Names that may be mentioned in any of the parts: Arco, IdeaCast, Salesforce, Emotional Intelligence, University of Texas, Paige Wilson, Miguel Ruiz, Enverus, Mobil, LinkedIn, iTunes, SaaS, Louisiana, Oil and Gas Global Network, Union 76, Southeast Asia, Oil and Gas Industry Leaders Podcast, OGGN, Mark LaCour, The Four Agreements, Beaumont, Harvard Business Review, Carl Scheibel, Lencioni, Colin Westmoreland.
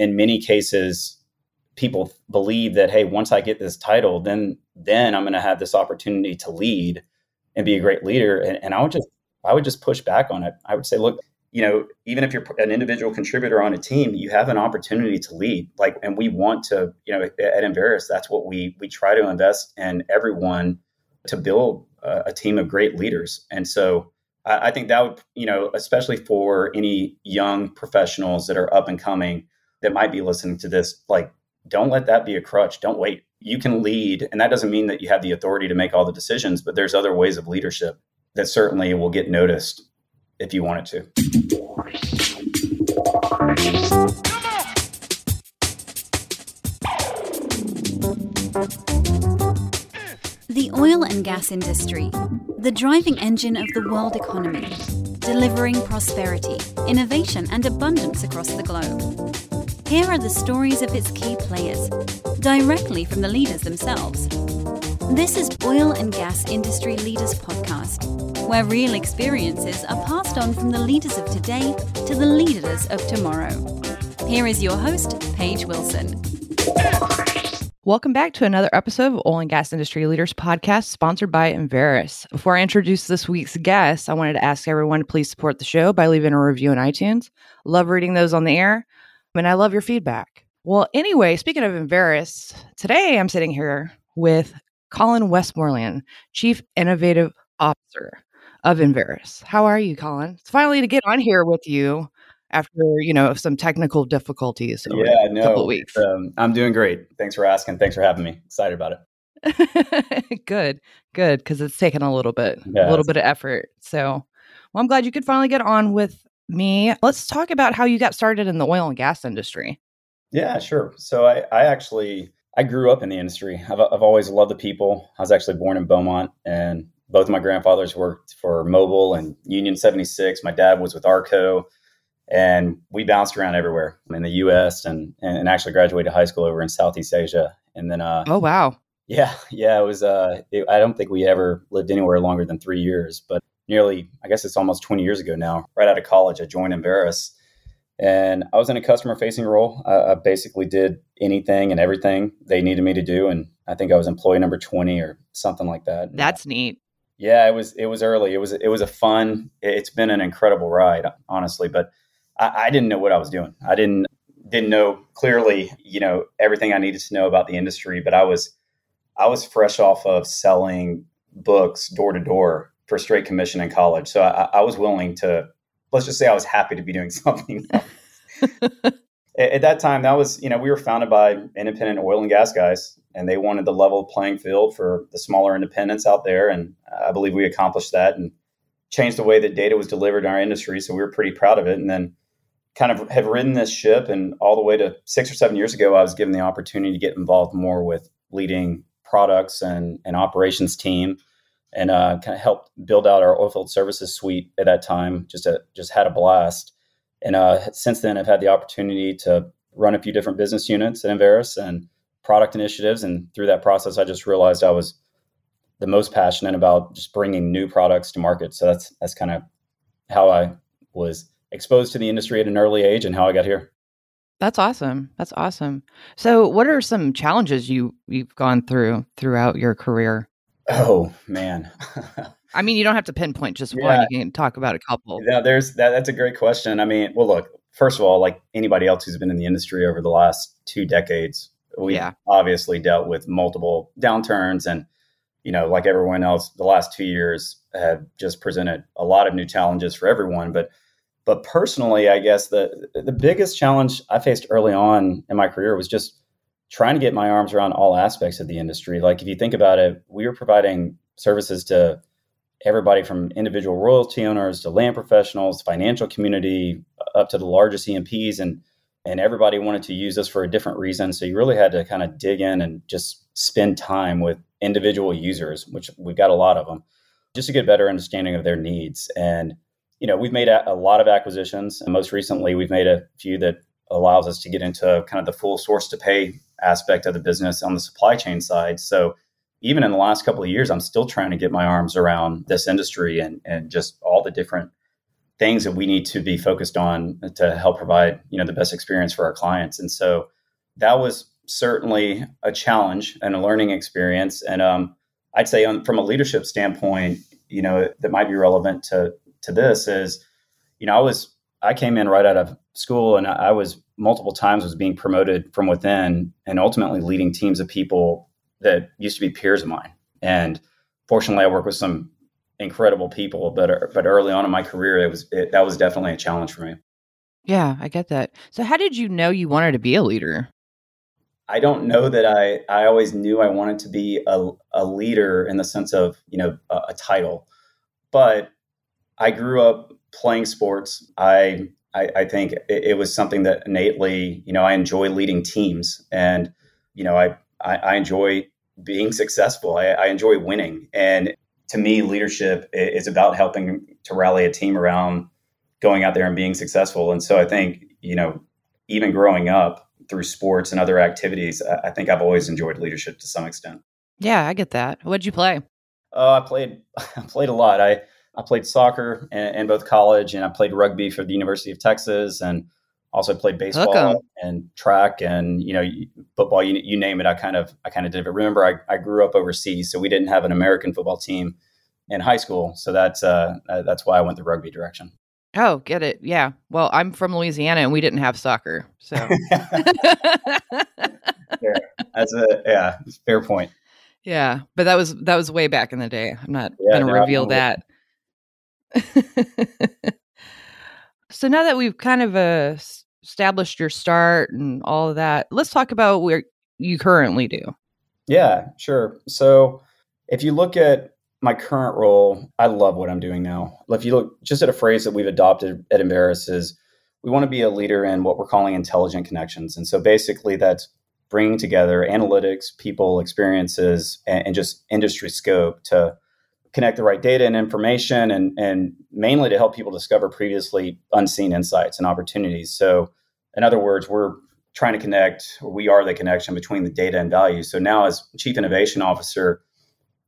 in many cases, people believe that, hey, once I get this title, then I'm going to have this opportunity to lead and be a great leader. And I would just push back on it. I would say, look, you know, even if you're an individual contributor on a team, you have an opportunity to lead. Like, and we want to, you know, at Enverus, that's what we try to invest in everyone to build a team of great leaders. And so I think that would, you know, especially for any young professionals that are up and coming that might be listening to this, like, don't let that be a crutch. Don't wait. You can lead. And that doesn't mean that you have the authority to make all the decisions, but there's other ways of leadership that certainly will get noticed if you want it to. The oil and gas industry, the driving engine of the world economy, delivering prosperity, innovation, and abundance across the globe. Here are the stories of its key players, directly from the leaders themselves. This is Oil and Gas Industry Leaders Podcast, where real experiences are passed on from the leaders of today to the leaders of tomorrow. Here is your host, Paige Wilson. Welcome back to another episode of Oil and Gas Industry Leaders Podcast, sponsored by Enverus. Before I introduce this week's guest, I wanted to ask everyone to please support the show by leaving a review on iTunes. Love reading those on the air. And I love your feedback. Well, anyway, speaking of Enverus, today I'm sitting here with Colin Westmoreland, Chief Innovative Officer of Enverus. How are you, Colin? It's finally to get on here with you after, you know, some technical difficulties over a couple of weeks. I'm doing great. Thanks for asking. Thanks for having me. Excited about it. Good. Because it's taken a little bit of effort. So, well, I'm glad you could finally get on with me. Let's talk about how you got started in the oil and gas industry. Yeah, sure. So I grew up in the industry. I've always loved the people. I was actually born in Beaumont, and both of my grandfathers worked for Mobil and Union 76. My dad was with Arco, and we bounced around everywhere in the U.S. and actually graduated high school over in Southeast Asia. And then, oh wow, yeah, it was. I don't think we ever lived anywhere longer than 3 years, but nearly, I guess it's almost 20 years ago now, right out of college, I joined Enverus, and I was in a customer-facing role. I basically did anything and everything they needed me to do, and I think I was employee number 20 or something like that. That's neat. Yeah, it was early. It was a fun. It's been an incredible ride, honestly. But I didn't know what I was doing. I didn't know clearly, you know, everything I needed to know about the industry. But I was fresh off of selling books door to door for straight commission in college. So I was willing to, let's just say I was happy to be doing something else. At that time, that was, you know, we were founded by independent oil and gas guys, and they wanted the level playing field for the smaller independents out there. And I believe we accomplished that and changed the way that data was delivered in our industry. So we were pretty proud of it. And then kind of have ridden this ship, and all the way to 6 or 7 years ago, I was given the opportunity to get involved more with leading products and operations team, and kind of helped build out our oilfield services suite at that time. Just had a blast. And since then, I've had the opportunity to run a few different business units at Enverus and product initiatives. And through that process, I just realized I was the most passionate about just bringing new products to market. So that's kind of how I was exposed to the industry at an early age and how I got here. That's awesome. So what are some challenges you've gone throughout your career? Oh man. I mean, you don't have to pinpoint just one, you can talk about a couple. Yeah, that's a great question. I mean, well, look, first of all, like anybody else who's been in the industry over the last 2 decades, we obviously dealt with multiple downturns, and, you know, like everyone else, the last 2 years have just presented a lot of new challenges for everyone. But personally, I guess the biggest challenge I faced early on in my career was just trying to get my arms around all aspects of the industry. Like if you think about it, we were providing services to everybody from individual royalty owners to land professionals, financial community, up to the largest EMPs, and everybody wanted to use us for a different reason. So you really had to kind of dig in and just spend time with individual users, which we've got a lot of them, just to get a better understanding of their needs. And, you know, we've made a lot of acquisitions, and most recently we've made a few that allows us to get into kind of the full source to pay aspect of the business on the supply chain side. So even in the last couple of years, I'm still trying to get my arms around this industry and just all the different things that we need to be focused on to help provide, you know, the best experience for our clients. And so that was certainly a challenge and a learning experience. And I'd say from a leadership standpoint, you know, that might be relevant to this is, you know, I came in right out of school, and I was multiple times was being promoted from within and ultimately leading teams of people that used to be peers of mine. And fortunately, I work with some incredible people, but early on in my career, that was definitely a challenge for me. Yeah, I get that. So how did you know you wanted to be a leader? I don't know that I always knew I wanted to be a leader in the sense of, you know, a title, but I grew up playing sports. I think it was something that innately, you know, I enjoy leading teams, and, you know, I enjoy being successful. I enjoy winning. And to me, leadership is about helping to rally a team around going out there and being successful. And so I think, you know, even growing up through sports and other activities, I think I've always enjoyed leadership to some extent. Yeah, I get that. What'd you play? Oh, I played a lot. I played soccer in both college, and I played rugby for the University of Texas, and also played baseball and track, and, you know, football, you name it. I kind of did it. Remember, I grew up overseas, so we didn't have an American football team in high school. So that's why I went the rugby direction. Oh, get it. Yeah. Well, I'm from Louisiana, and we didn't have soccer. So that's a fair point. Yeah. But that was way back in the day. I'm not going to reveal that. So now that we've kind of established your start and all of that, let's talk about where you currently do. Yeah, sure. So if you look at my current role, I love what I'm doing now. If you look just at a phrase that we've adopted at Enverus is we want to be a leader in what we're calling intelligent connections. And so basically that's bringing together analytics, people, experiences, and just industry scope to connect the right data and information, and mainly to help people discover previously unseen insights and opportunities. So in other words, we're trying to connect, or we are the connection between the data and value. So now as Chief Innovation Officer,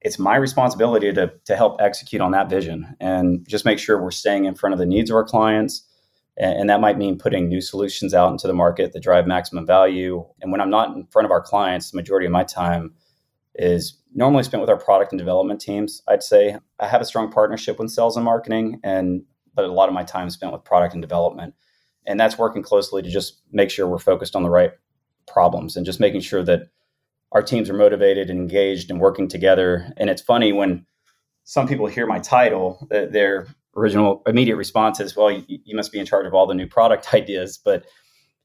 it's my responsibility to help execute on that vision and just make sure we're staying in front of the needs of our clients. And that might mean putting new solutions out into the market that drive maximum value. And when I'm not in front of our clients, the majority of my time is normally spent with our product and development teams. I'd say I have a strong partnership with sales and marketing, but a lot of my time is spent with product and development. And that's working closely to just make sure we're focused on the right problems and just making sure that our teams are motivated and engaged and working together. And it's funny when some people hear my title, their original immediate response is, well, you must be in charge of all the new product ideas. But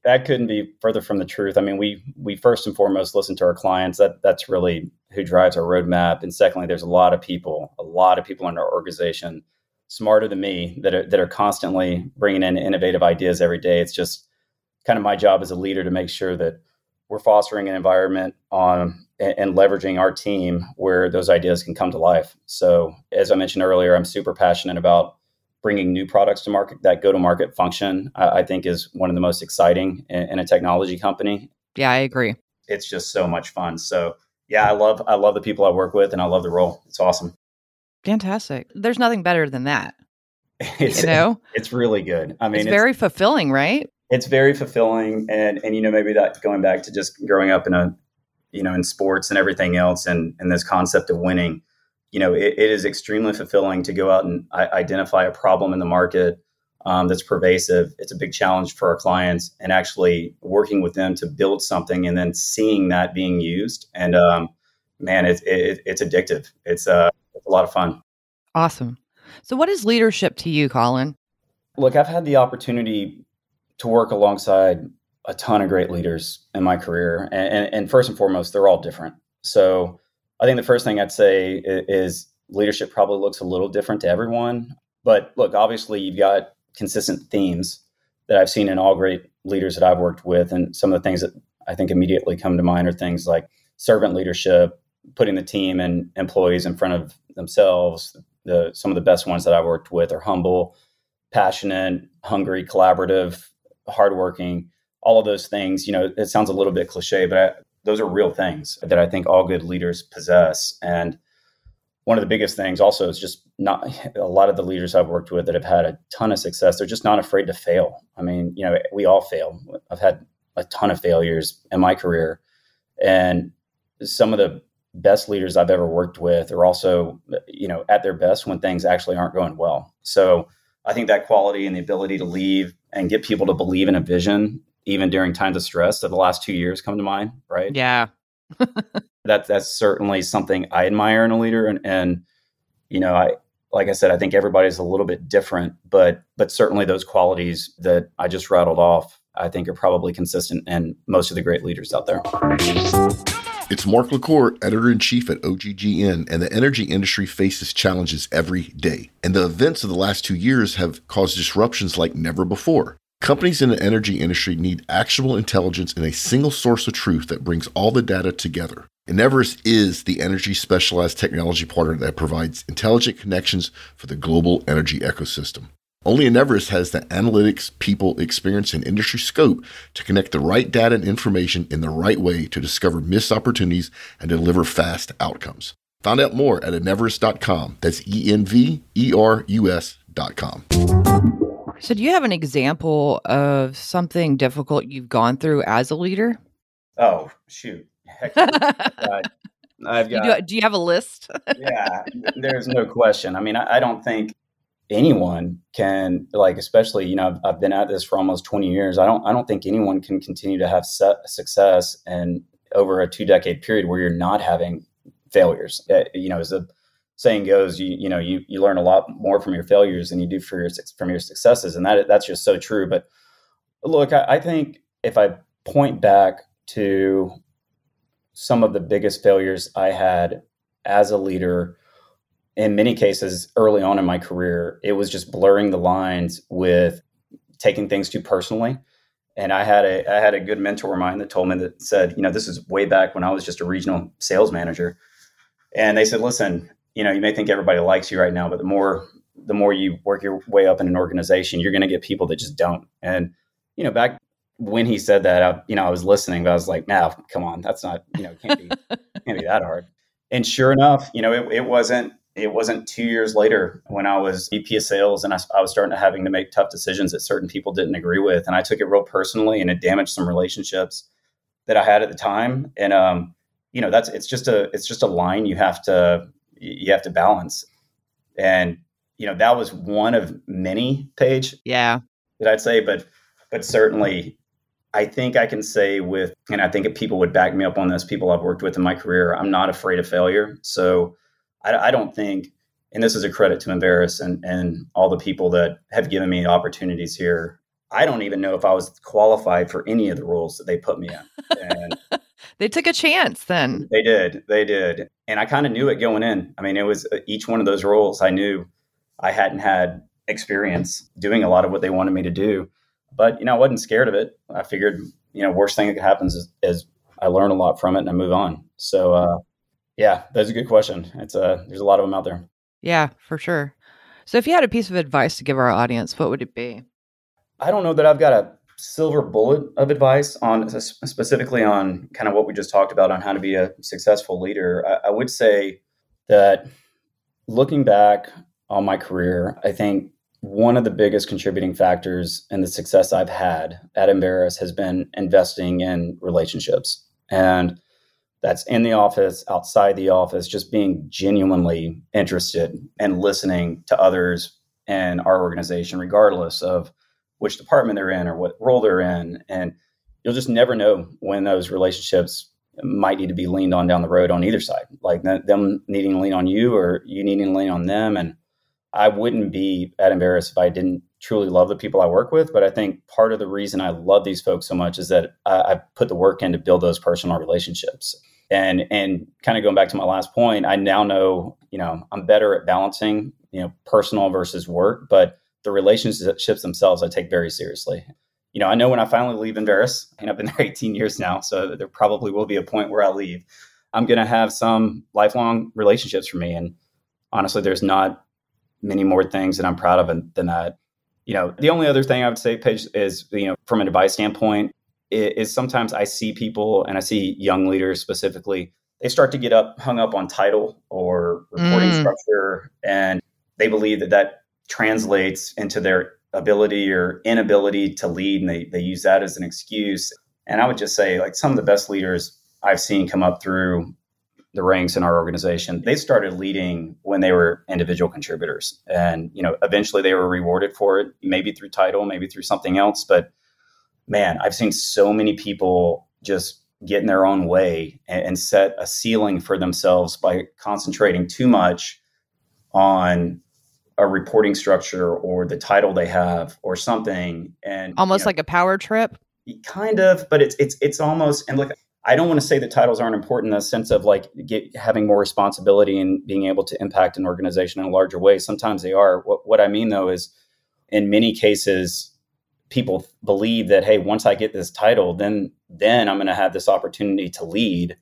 that couldn't be further from the truth. I mean, we first and foremost listen to our clients. That's really who drives our roadmap. And secondly, there's a lot of people in our organization smarter than me that are constantly bringing in innovative ideas every day. It's just kind of my job as a leader to make sure that we're fostering an environment and leveraging our team where those ideas can come to life. So as I mentioned earlier, I'm super passionate about bringing new products to market. That go-to-market function, I think, is one of the most exciting in a technology company. Yeah, I agree. It's just so much fun. So yeah, I love the people I work with, and I love the role. It's awesome. Fantastic. There's nothing better than that. It's really good. I mean, it's very fulfilling, right? It's very fulfilling, and you know, maybe that going back to just growing up in in sports and everything else, and this concept of winning. You know, it is extremely fulfilling to go out and identify a problem in the market that's pervasive. It's a big challenge for our clients, and actually working with them to build something and then seeing that being used. And man, it's addictive. It's a lot of fun. Awesome. So what is leadership to you, Colin? Look, I've had the opportunity to work alongside a ton of great leaders in my career. And first and foremost, they're all different. So I think the first thing I'd say is leadership probably looks a little different to everyone. But look, obviously, you've got consistent themes that I've seen in all great leaders that I've worked with. And some of the things that I think immediately come to mind are things like servant leadership, putting the team and employees in front of themselves. Some of the best ones that I've worked with are humble, passionate, hungry, collaborative, hardworking, all of those things. You know, it sounds a little bit cliche, but those are real things that I think all good leaders possess. And one of the biggest things also is just not a lot of the leaders I've worked with that have had a ton of success. They're just not afraid to fail. I mean, you know, we all fail. I've had a ton of failures in my career, and some of the best leaders I've ever worked with are also, you know, at their best when things actually aren't going well. So I think that quality and the ability to leave and get people to believe in a vision, even during times of stress, so the last 2 years come to mind, right? Yeah. That's certainly something I admire in a leader. And, you know, like I said, I think everybody's a little bit different, but certainly those qualities that I just rattled off, I think are probably consistent in most of the great leaders out there. It's Mark LaCour, Editor-in-Chief at OGGN, and the energy industry faces challenges every day. And the events of the last 2 years have caused disruptions like never before. Companies in the energy industry need actionable intelligence and a single source of truth that brings all the data together. Enverus is the energy specialized technology partner that provides intelligent connections for the global energy ecosystem. Only Enverus has the analytics, people, experience, and industry scope to connect the right data and information in the right way to discover missed opportunities and deliver fast outcomes. Find out more at enverus.com. That's ENVERUS.com. So do you have an example of something difficult you've gone through as a leader? Oh, shoot. Heck yeah. Do you have a list? Yeah, there's no question. I mean, I don't think anyone can, like, especially, you know, I've been at this for almost 20 years. I don't think anyone can continue to have success and over a 2-decade period where you're not having failures. You know, as the saying goes, you learn a lot more from your failures than you do from your successes, and that's just so true. But look, I think if I point back to some of the biggest failures I had as a leader, in many cases, early on in my career, it was just blurring the lines with taking things too personally. And I had a good mentor of mine that told me, that said, you know, this is way back when I was just a regional sales manager. And they said, listen, you know, you may think everybody likes you right now, but the more you work your way up in an organization, you're going to get people that just don't. And, you know, back when he said that, I was listening, but I was like, nah, come on, that's not, you know, can't be that hard. And sure enough, you know, it wasn't 2 years later when I was VP of sales and I was starting to having to make tough decisions that certain people didn't agree with. And I took it real personally, and it damaged some relationships that I had at the time. And, you know, it's just a line you have to balance. And, you know, that was one of many, Paige. Yeah. That I'd say, but certainly I think I can say with, and I think if people would back me up on this, people I've worked with in my career, I'm not afraid of failure. So I don't think, and this is a credit to Enverus and all the people that have given me opportunities here. I don't even know if I was qualified for any of the roles that they put me in. And they took a chance then. They did. And I kind of knew it going in. I mean, it was each one of those roles. I knew I hadn't had experience doing a lot of what they wanted me to do, but, you know, I wasn't scared of it. I figured, you know, worst thing that happens is I learn a lot from it and I move on. So, yeah, that's a good question. It's there's a lot of them out there. Yeah, for sure. So if you had a piece of advice to give our audience, what would it be? I don't know that I've got a silver bullet of advice on specifically on kind of what we just talked about on how to be a successful leader. I would say that looking back on my career, I think one of the biggest contributing factors in the success I've had at Enverus has been investing in relationships. And that's in the office, outside the office, just being genuinely interested and listening to others and our organization, regardless of which department they're in or what role they're in. And you'll just never know when those relationships might need to be leaned on down the road on either side, like them needing to lean on you or you needing to lean on them. And I wouldn't be at Enverus if I didn't truly love the people I work with. But I think part of the reason I love these folks so much is that I put the work in to build those personal relationships. And kind of going back to my last point, I now know, you know, I'm better at balancing, you know, personal versus work, but the relationships themselves I take very seriously. You know, I know when I finally leave Enverus, and I've been there 18 years now, so there probably will be a point where I leave, I'm going to have some lifelong relationships for me. And honestly, there's not many more things that I'm proud of than that. You know, the only other thing I would say, Paige, is, you know, from an advice standpoint, is sometimes I see people, and I see young leaders specifically, they start to get hung up on title or reporting structure, and they believe that translates into their ability or inability to lead, and they use that as an excuse. And I would just say, like, some of the best leaders I've seen come up through the ranks in our organization, they started leading when they were individual contributors. And, you know, eventually they were rewarded for it, maybe through title, maybe through something else. But man, I've seen so many people just get in their own way and set a ceiling for themselves by concentrating too much on a reporting structure or the title they have or something. And almost, you know, like a power trip? Kind of, but it's almost, and look, I don't want to say that titles aren't important in the sense of like having more responsibility and being able to impact an organization in a larger way. Sometimes they are. What I mean, though, is in many cases, people believe that, hey, once I get this title, then I'm going to have this opportunity to lead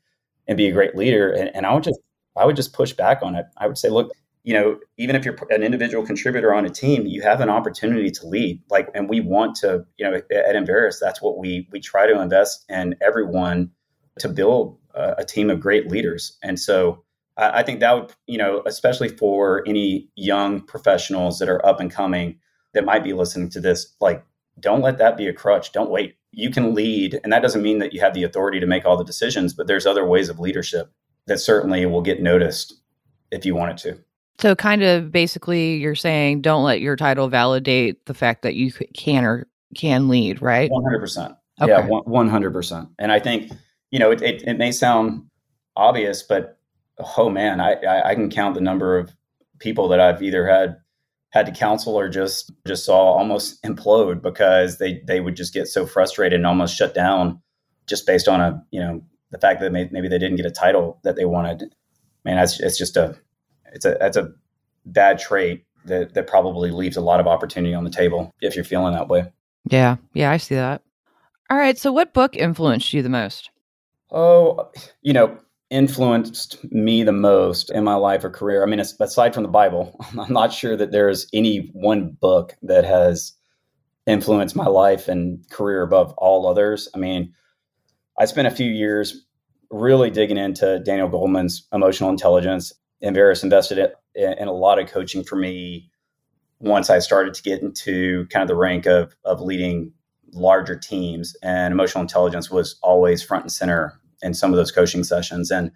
and be a great leader. And I would just push back on it. I would say, look, you know, even if you're an individual contributor on a team, you have an opportunity to lead. Like, and we want to, you know, at Enverus, that's what we try to invest in everyone to build a team of great leaders. And so I think that would, you know, especially for any young professionals that are up and coming that might be listening to this, like, don't let that be a crutch. Don't wait. You can lead. And that doesn't mean that you have the authority to make all the decisions, but there's other ways of leadership that certainly will get noticed if you want it to. So kind of basically you're saying don't let your title validate the fact that you can or can lead, right? 100%. Okay. Yeah, 100%. And I think, you know, it may sound obvious, but oh man, I can count the number of people that I've either had to counsel or just saw almost implode because they would just get so frustrated and almost shut down just based on a, you know, the fact that maybe they didn't get a title that they wanted. Man, it's just that's a bad trait that probably leaves a lot of opportunity on the table if you're feeling that way. Yeah. Yeah. I see that. All right. So what book influenced you the most? Oh, you know, influenced me the most in my life or career. I mean, aside from the Bible, I'm not sure that there's any one book that has influenced my life and career above all others. I mean, I spent a few years really digging into Daniel Goleman's Emotional Intelligence. Enverus invested in a lot of coaching for me once I started to get into kind of the rank of leading larger teams, and emotional intelligence was always front and center in some of those coaching sessions. And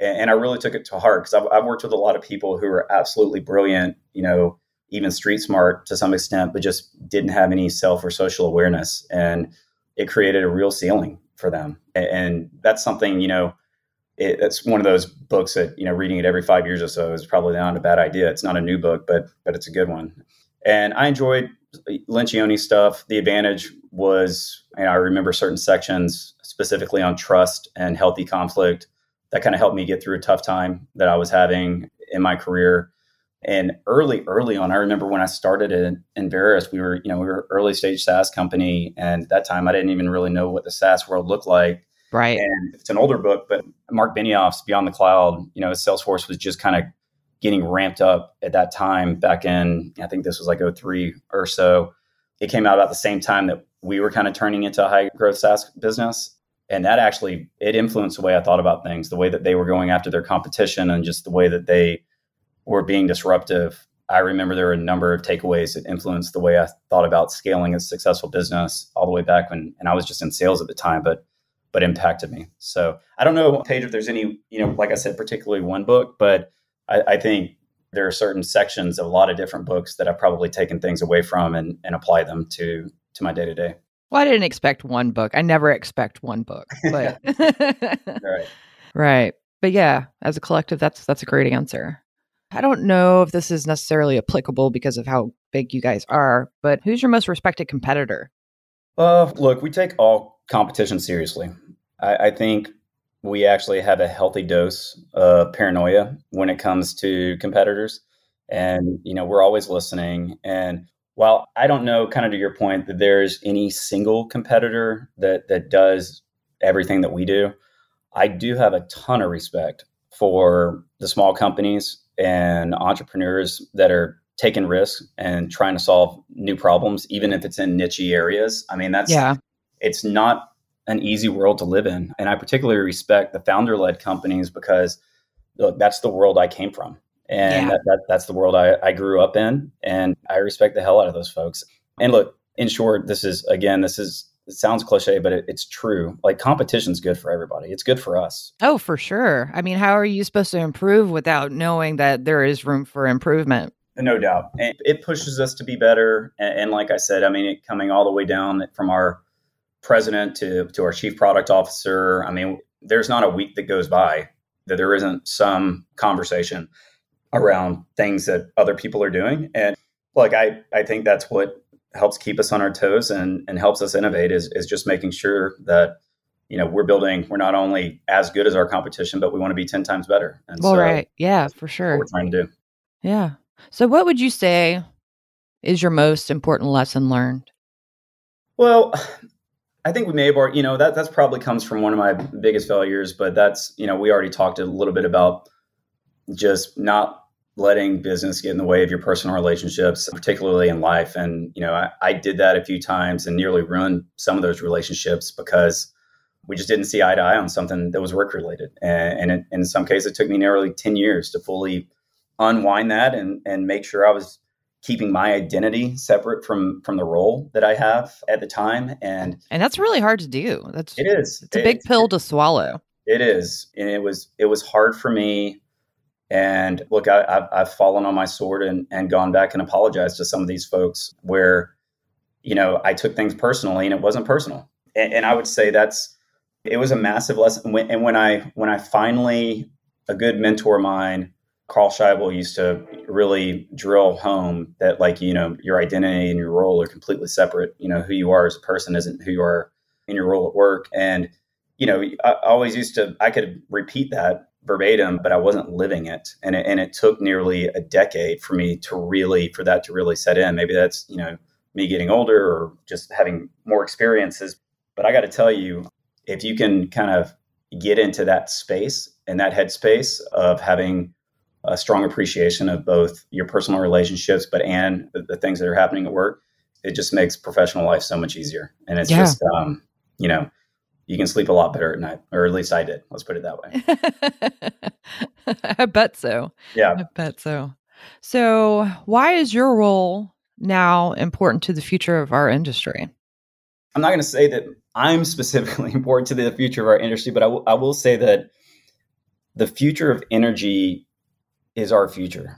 I really took it to heart because I've worked with a lot of people who are absolutely brilliant, you know, even street smart to some extent, but just didn't have any self or social awareness. And it created a real ceiling for them. And that's something, you know, it's one of those books that, you know, reading it every 5 years or so is probably not a bad idea. It's not a new book, but it's a good one. And I enjoyed Lencioni stuff. The Advantage was, and I remember certain sections specifically on trust and healthy conflict that kind of helped me get through a tough time that I was having in my career. And early on, I remember when I started at Enverus, we were early stage SaaS company. And at that time, I didn't even really know what the SaaS world looked like. Right. And it's an older book, but Mark Benioff's Beyond the Cloud, you know, Salesforce was just kind of getting ramped up at that time back in, I think this was like 2003 or so. It came out about the same time that we were kind of turning into a high growth SaaS business. And that actually, it influenced the way I thought about things, the way that they were going after their competition and just the way that they were being disruptive. I remember there were a number of takeaways that influenced the way I thought about scaling a successful business all the way back when, and I was just in sales at the time, but impacted me. So I don't know, Paige, if there's any, you know, like I said, particularly one book, but I think there are certain sections of a lot of different books that I've probably taken things away from and apply them to my day-to-day. Well, I didn't expect one book. I never expect one book. But right. Right. But yeah, as a collective, that's a great answer. I don't know if this is necessarily applicable because of how big you guys are, but who's your most respected competitor? Look, we take all competition seriously. I think we actually have a healthy dose of paranoia when it comes to competitors. And, you know, we're always listening. And while I don't know, kind of to your point, that there's any single competitor that does everything that we do, I do have a ton of respect for the small companies and entrepreneurs that are taking risks and trying to solve new problems, even if it's in niche areas. I mean, that's, yeah. It's not an easy world to live in. And I particularly respect the founder-led companies because, look, that's the world I came from. And that's the world I grew up in. And I respect the hell out of those folks. And look, in short, it sounds cliche, but it's true. Like, competition's good for everybody. It's good for us. Oh, for sure. I mean, how are you supposed to improve without knowing that there is room for improvement? No doubt. And it pushes us to be better. And like I said, I mean, it coming all the way down from our president to our chief product officer. I mean, there's not a week that goes by that there isn't some conversation around things that other people are doing. And like, I think that's what helps keep us on our toes and helps us innovate is just making sure that, we're not only as good as our competition, but we want to be 10 times better. And right. Yeah, for sure. That's what we're trying to do. Yeah. So what would you say is your most important lesson learned? Well, I think we may have already, that's probably comes from one of my biggest failures, but that's, we already talked a little bit about just not letting business get in the way of your personal relationships, particularly in life. And, I did that a few times and nearly ruined some of those relationships because we just didn't see eye to eye on something that was work related. And in some cases, it took me nearly 10 years to fully unwind that and make sure I was keeping my identity separate from the role that I have at the time. And that's really hard to do. It's a big pill to swallow. It is. And it was hard for me. And look, I've fallen on my sword and gone back and apologized to some of these folks where, I took things personally and it wasn't personal. And I would say it was a massive lesson. And when I finally, a good mentor of mine, Carl Scheibel, used to really drill home that your identity and your role are completely separate. Who you are as a person isn't who you are in your role at work. And, I always used to, I could repeat that verbatim, but I wasn't living it. And it took nearly a decade for me for that to really set in. Maybe that's, me getting older or just having more experiences. But I got to tell you, if you can kind of get into that space and that headspace of having a strong appreciation of both your personal relationships, and the things that are happening at work, it just makes professional life so much easier. And it's just, you can sleep a lot better at night, or at least I did. Let's put it that way. I bet so. Yeah. I bet so. So why is your role now important to the future of our industry? I'm not going to say that I'm specifically important to the future of our industry, but I will say that the future of energy is our future.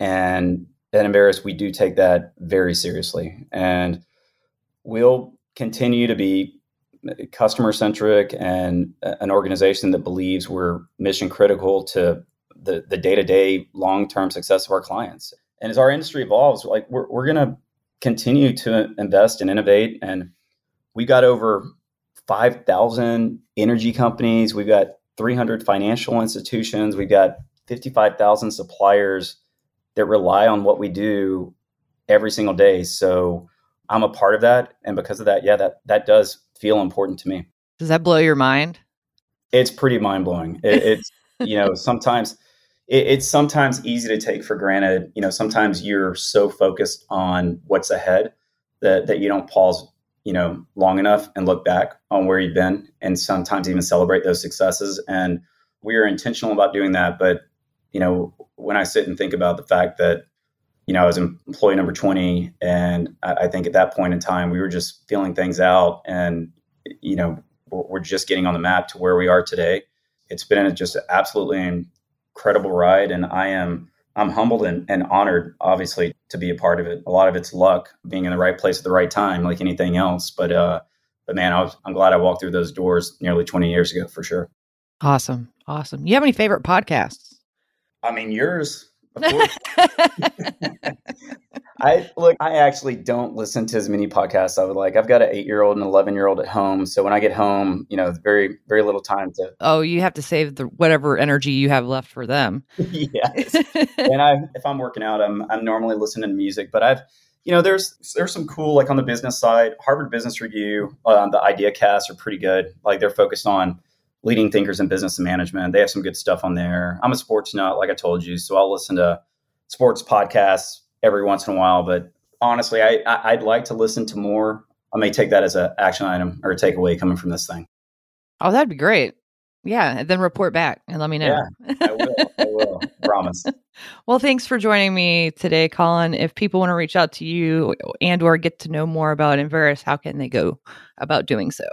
And at Enverus, we do take that very seriously. And we'll continue to be customer centric and an organization that believes we're mission critical to the day-to-day long-term success of our clients. And as our industry evolves, like we're going to continue to invest and innovate. And we got over 5,000 energy companies. We've got 300 financial institutions. We've got 55,000 suppliers that rely on what we do every single day. So I'm a part of that. And because of that, that does feel important to me. Does that blow your mind? It's pretty mind blowing. It's, sometimes it's sometimes easy to take for granted. Sometimes you're so focused on what's ahead that you don't pause, long enough and look back on where you've been, and sometimes even celebrate those successes. And we are intentional about doing that. But, when I sit and think about the fact that, I was employee number 20, and I think at that point in time, we were just feeling things out, and, we're just getting on the map to where we are today. It's been just an absolutely incredible ride. And I'm humbled and honored, obviously, to be a part of it. A lot of it's luck, being in the right place at the right time, like anything else. But man, I'm glad I walked through those doors nearly 20 years ago, for sure. Awesome. You have any favorite podcasts? I mean, yours. Of course. I actually don't listen to as many podcasts as I would like. I've got an 8-year-old and an 11-year-old at home. So when I get home, very, very little time to. Oh, you have to save whatever energy you have left for them. Yes. And if I'm working out, I'm normally listening to music, but I've, there's some cool, like on the business side, Harvard Business Review, the IdeaCast are pretty good. Like they're focused on leading thinkers in business and management. They have some good stuff on there. I'm a sports nut, like I told you, so I'll listen to sports podcasts every once in a while. But honestly, I'd like to listen to more I may take that as an action item or a takeaway coming from this thing. Oh, that'd be great. Yeah. And then report back and let me know. Yeah, I will. Promise. Well, thanks for joining me today, Colin. If people want to reach out to you and or get to know more about Enverus, how can they go about doing so?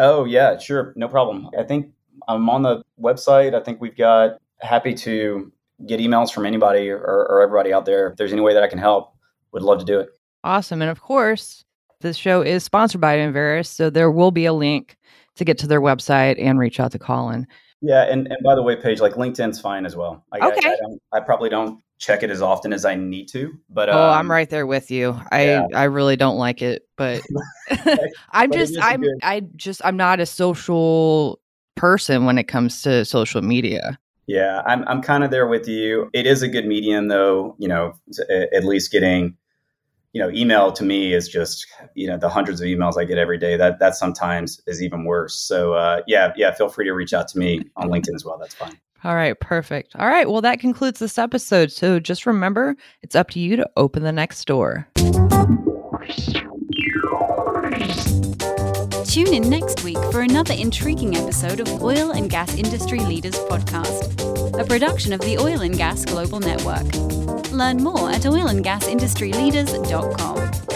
Oh, yeah, sure. No problem. I think I'm on the website. I think we've got happy to get emails from anybody or everybody out there. If there's any way that I can help, would love to do it. Awesome. And of course, this show is sponsored by Enverus, so there will be a link to get to their website and reach out to Colin. Yeah. And by the way, Paige, like LinkedIn's fine as well. Okay. I probably don't check it as often as I need to, but I'm right there with you. I really don't like it, but I'm not a social person when it comes to social media. Yeah. I'm kind of there with you. It is a good medium though, at least getting, email to me is just, the hundreds of emails I get every day that sometimes is even worse. So yeah, feel free to reach out to me on LinkedIn as well. That's fine. All right. Perfect. All right. Well, that concludes this episode. So just remember, it's up to you to open the next door. Tune in next week for another intriguing episode of Oil and Gas Industry Leaders Podcast, a production of the Oil and Gas Global Network. Learn more at oilandgasindustryleaders.com.